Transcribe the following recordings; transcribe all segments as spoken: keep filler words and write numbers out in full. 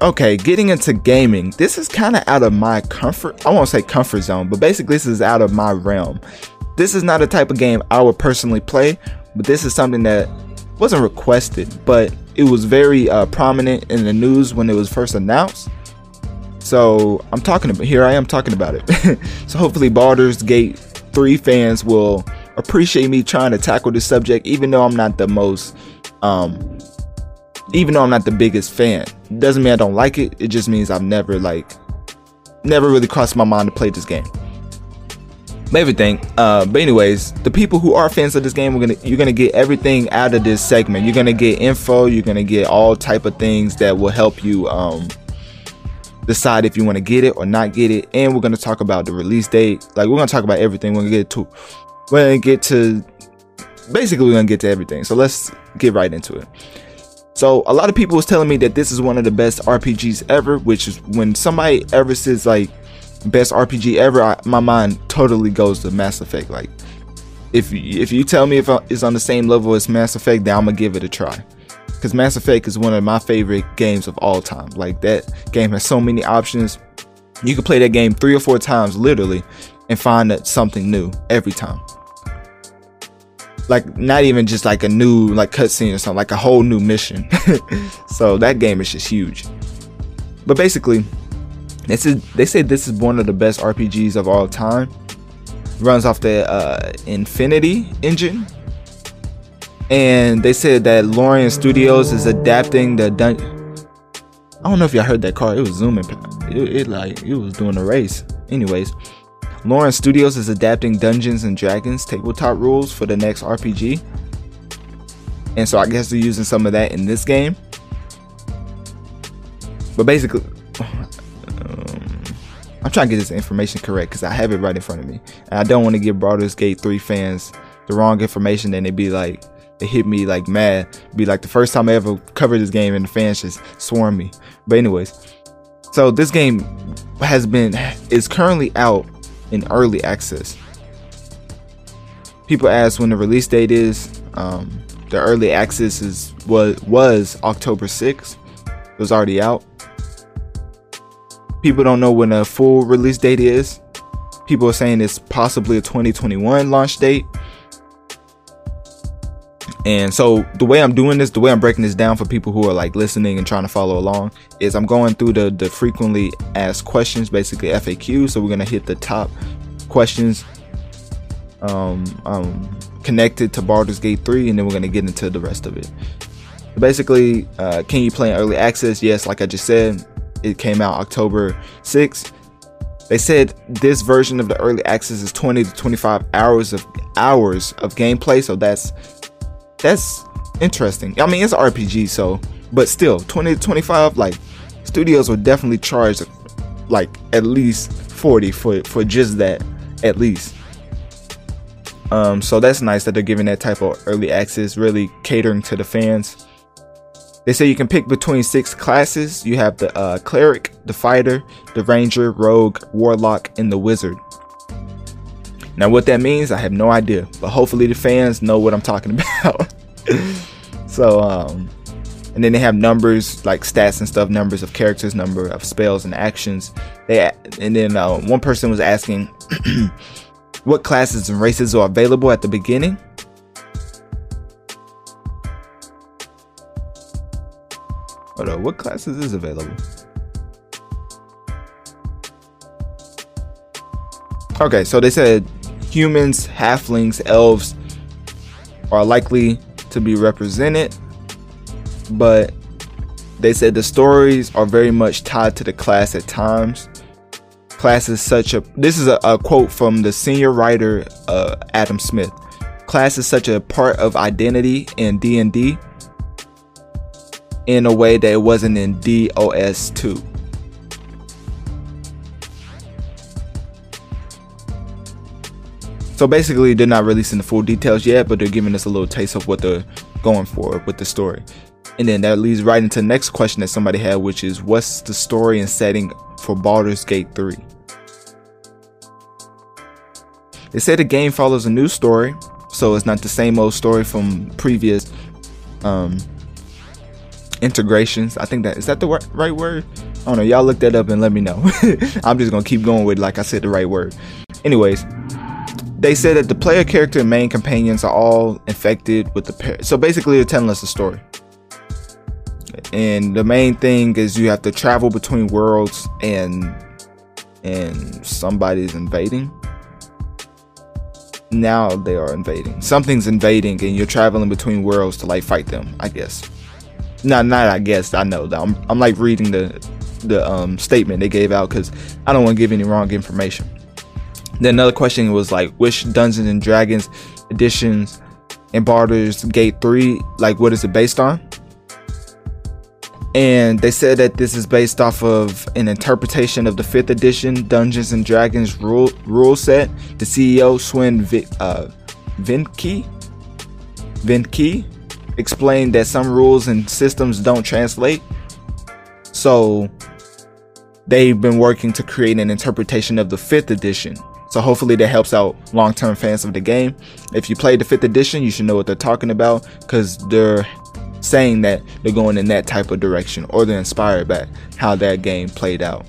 Okay, getting into gaming, this is kind of out of my comfort, I won't say comfort zone, but basically this is out of my realm. This is not a type of game I would personally play, but this is something that wasn't requested, but it was very uh, prominent in the news when it was first announced. So I'm talking about, here I am talking about it. So hopefully Baldur's Gate three fans will appreciate me trying to tackle this subject, even though I'm not the most, um, even though I'm not the biggest fan. It doesn't mean I don't like it, it just means I've never like, never really crossed my mind to play this game. But everything, uh, but anyways, the people who are fans of this game, we're gonna, you're gonna get everything out of this segment. You're gonna get info, you're gonna get all type of things that will help you um, decide if you want to get it or not get it. And we're gonna talk about the release date. Like, we're gonna talk about everything. We're gonna get to, we're gonna get to, basically we're gonna get to everything. So let's get right into it. So a lot of people was telling me that this is one of the best R P Gs ever, which is when somebody ever says like, best R P G ever, I, my mind totally goes to Mass Effect. Like, if if you tell me if I, it's on the same level as Mass Effect, then I'm gonna give it a try, because Mass Effect is one of my favorite games of all time. Like, that game has so many options. You can play that game three or four times literally and find that something new every time. Like, not even just like a new like cutscene or something, like a whole new mission. So that game is just huge. But basically, This is, they said this is one of the best R P Gs of all time. Runs off the uh, Infinity Engine. And they said that Larian Studios is adapting the dun- I don't know if y'all heard that car. It was zooming. It, it like it was doing a race. Anyways, Larian Studios is adapting Dungeons and Dragons tabletop rules for the next R P G. And so I guess they're using some of that in this game. But basically, I'm trying to get this information correct because I have it right in front of me, and I don't want to give Baldur's Gate three fans the wrong information. Then it'd be like, they hit me like mad, it'd be like the first time I ever covered this game and the fans just swarmed me. But anyways, so this game has been is currently out in early access. People ask when the release date is. Um, the early access is was was October sixth. It was already out. People don't know when a full release date is. People are saying it's possibly a twenty twenty-one launch date. And so the way I'm doing this, the way I'm breaking this down for people who are like listening and trying to follow along, is I'm going through the, the frequently asked questions, basically F A Q. So we're going to hit the top questions um, um, connected to Baldur's Gate three, and then we're going to get into the rest of it. So basically, uh, can you play in early access? Yes, like I just said. It came out October sixth. They said this version of the early access is twenty to twenty-five hours of hours of gameplay. So that's that's interesting. I mean, it's an R P G, so, but still, twenty to twenty-five. Like, studios would definitely charge like at least forty for for just that, at least. Um, so that's nice that they're giving that type of early access, really catering to the fans. They say you can pick between six classes. You have the uh, cleric, the fighter, the ranger, rogue, warlock, and the wizard. Now, what that means, I have no idea, but hopefully the fans know what I'm talking about. So, um, and then they have numbers like stats and stuff, numbers of characters, number of spells and actions. They and then uh, one person was asking what classes and races are available at the beginning. Hold on, what classes is available? Okay, so they said humans, halflings, elves are likely to be represented, but they said the stories are very much tied to the class at times. Class is such a... This is a, a quote from the senior writer, uh, Adam Smith. Class is such a part of identity in D and D. In a way that it wasn't in D O S two. So basically, they're not releasing the full details yet, but they're giving us a little taste of what they're going for with the story. And then that leads right into the next question that somebody had, which is, what's the story and setting for Baldur's Gate three? They said the game follows a new story, so it's not the same old story from previous um integrations. I think that is that the right, right word. I don't know. Y'all look that up and let me know. I'm just gonna keep going with, like I said, the right word. Anyways, they said that the player character and main companions are all infected with the par- so basically they're telling us a story. And the main thing is you have to travel between worlds and and somebody's invading. Now they are invading. Something's invading and you're traveling between worlds to like fight them, I guess. No, not I guess. I know that. I'm, I'm like reading the the um, statement they gave out because I don't want to give any wrong information. Then another question was like, which Dungeons and Dragons editions and Baldur's Gate three, like what is it based on? And they said that this is based off of an interpretation of the fifth edition Dungeons and Dragons rule rule set. The C E O Sven uh, Vinke Vinke explained that some rules and systems don't translate. So they've been working to create an interpretation of the fifth edition. So hopefully that helps out long-term fans of the game. If you played the fifth edition, you should know what they're talking about because they're saying that they're going in that type of direction, or they're inspired by how that game played out.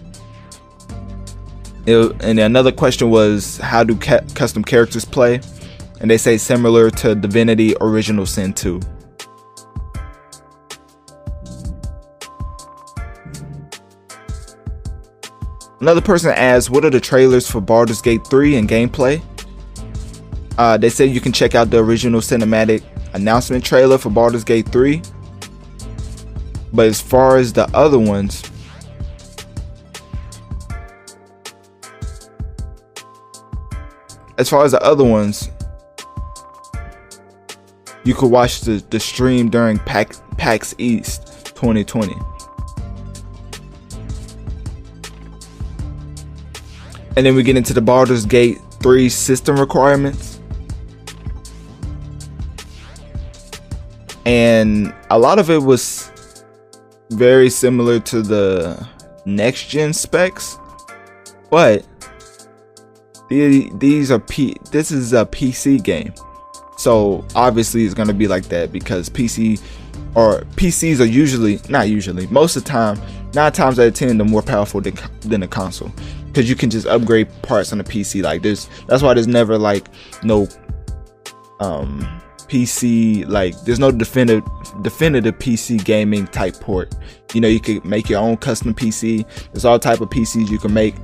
It, and another question was, how do ca- custom characters play? And they say similar to Divinity: Original Sin two. Another person asked, what are the trailers for Baldur's Gate three and gameplay? Uh, they said you can check out the original cinematic announcement trailer for Baldur's Gate three, but as far as the other ones, as far as the other ones, you could watch the, the stream during PAX, PAX East twenty twenty. And then we get into the Baldur's Gate three system requirements. And a lot of it was very similar to the next gen specs, but the, these are P, this is a P C game, so obviously it's gonna be like that because P C or P Cs are usually not usually most of the time nine times out of ten they're more powerful than than the console because you can just upgrade parts on the P C. Like this, that's why there's never like no um. P C, like there's no definitive definitive P C gaming type port. You know, you could make your own custom P C. There's all type of P Cs you can make,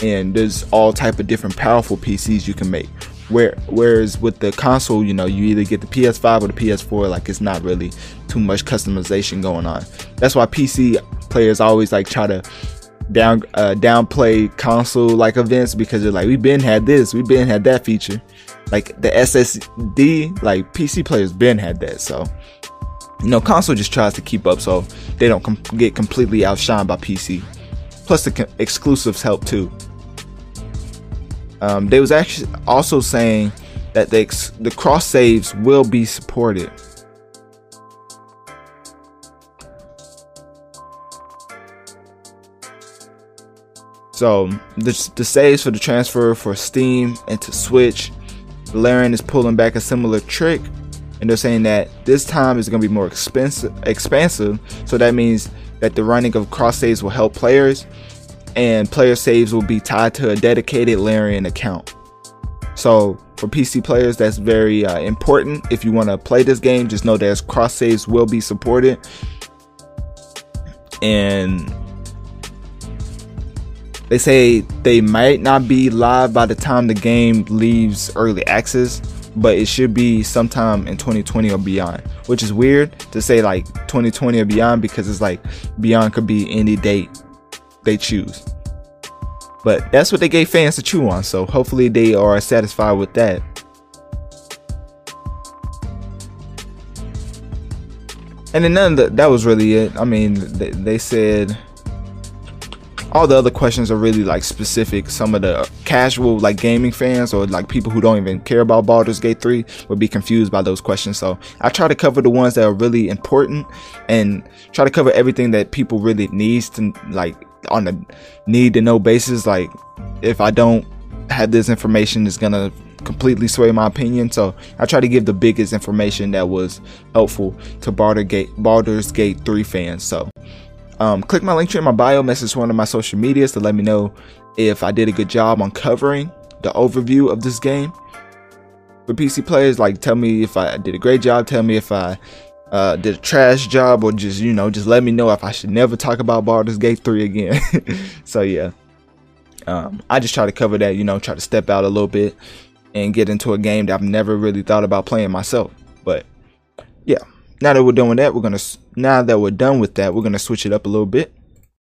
and there's all type of different powerful P Cs you can make. Where whereas with the console, you know, you either get the P S five or the P S four. Like it's not really too much customization going on. That's why P C players always like try to down uh, downplay console like events because they're like, we've been had this, we've been had that feature. Like the S S D, like P C players been had that. So, you know, console just tries to keep up so they don't com- get completely outshined by P C. Plus the co- exclusives help too. Um, they was actually also saying that the, ex- the cross saves will be supported. So the, the saves for the transfer for Steam and to Switch. Larian is pulling back a similar trick, and they're saying that this time is going to be more expensive, expansive. So that means that the running of cross saves will help players, and player saves will be tied to a dedicated Larian account. So for P C players, that's very uh, important. If you want to play this game, just know that cross saves will be supported, and they say they might not be live by the time the game leaves early access, but it should be sometime in twenty twenty or beyond, which is weird to say like twenty twenty or beyond because it's like beyond could be any date they choose. But that's what they gave fans to chew on, so hopefully they are satisfied with that. And then none of the, that was really it. I mean, they, they said... all the other questions are really like specific. Some of the casual like gaming fans or like people who don't even care about Baldur's Gate three would be confused by those questions. So I try to cover the ones that are really important and try to cover everything that people really needs to like on a need to know basis. Like if I don't have this information, it's gonna completely sway my opinion. So I try to give the biggest information that was helpful to Baldur's Gate, Baldur's Gate three fans. So um, click my link tree in my bio, message one of my social medias to let me know if I did a good job on covering the overview of this game. For P C players, like, tell me if I did a great job, tell me if I uh, did a trash job, or just, you know, just let me know if I should never talk about Baldur's Gate three again. So yeah, um, I just try to cover that, you know, try to step out a little bit and get into a game that I've never really thought about playing myself. But yeah, now that we're done with that, we're gonna now that we're done with that, we're gonna switch it up a little bit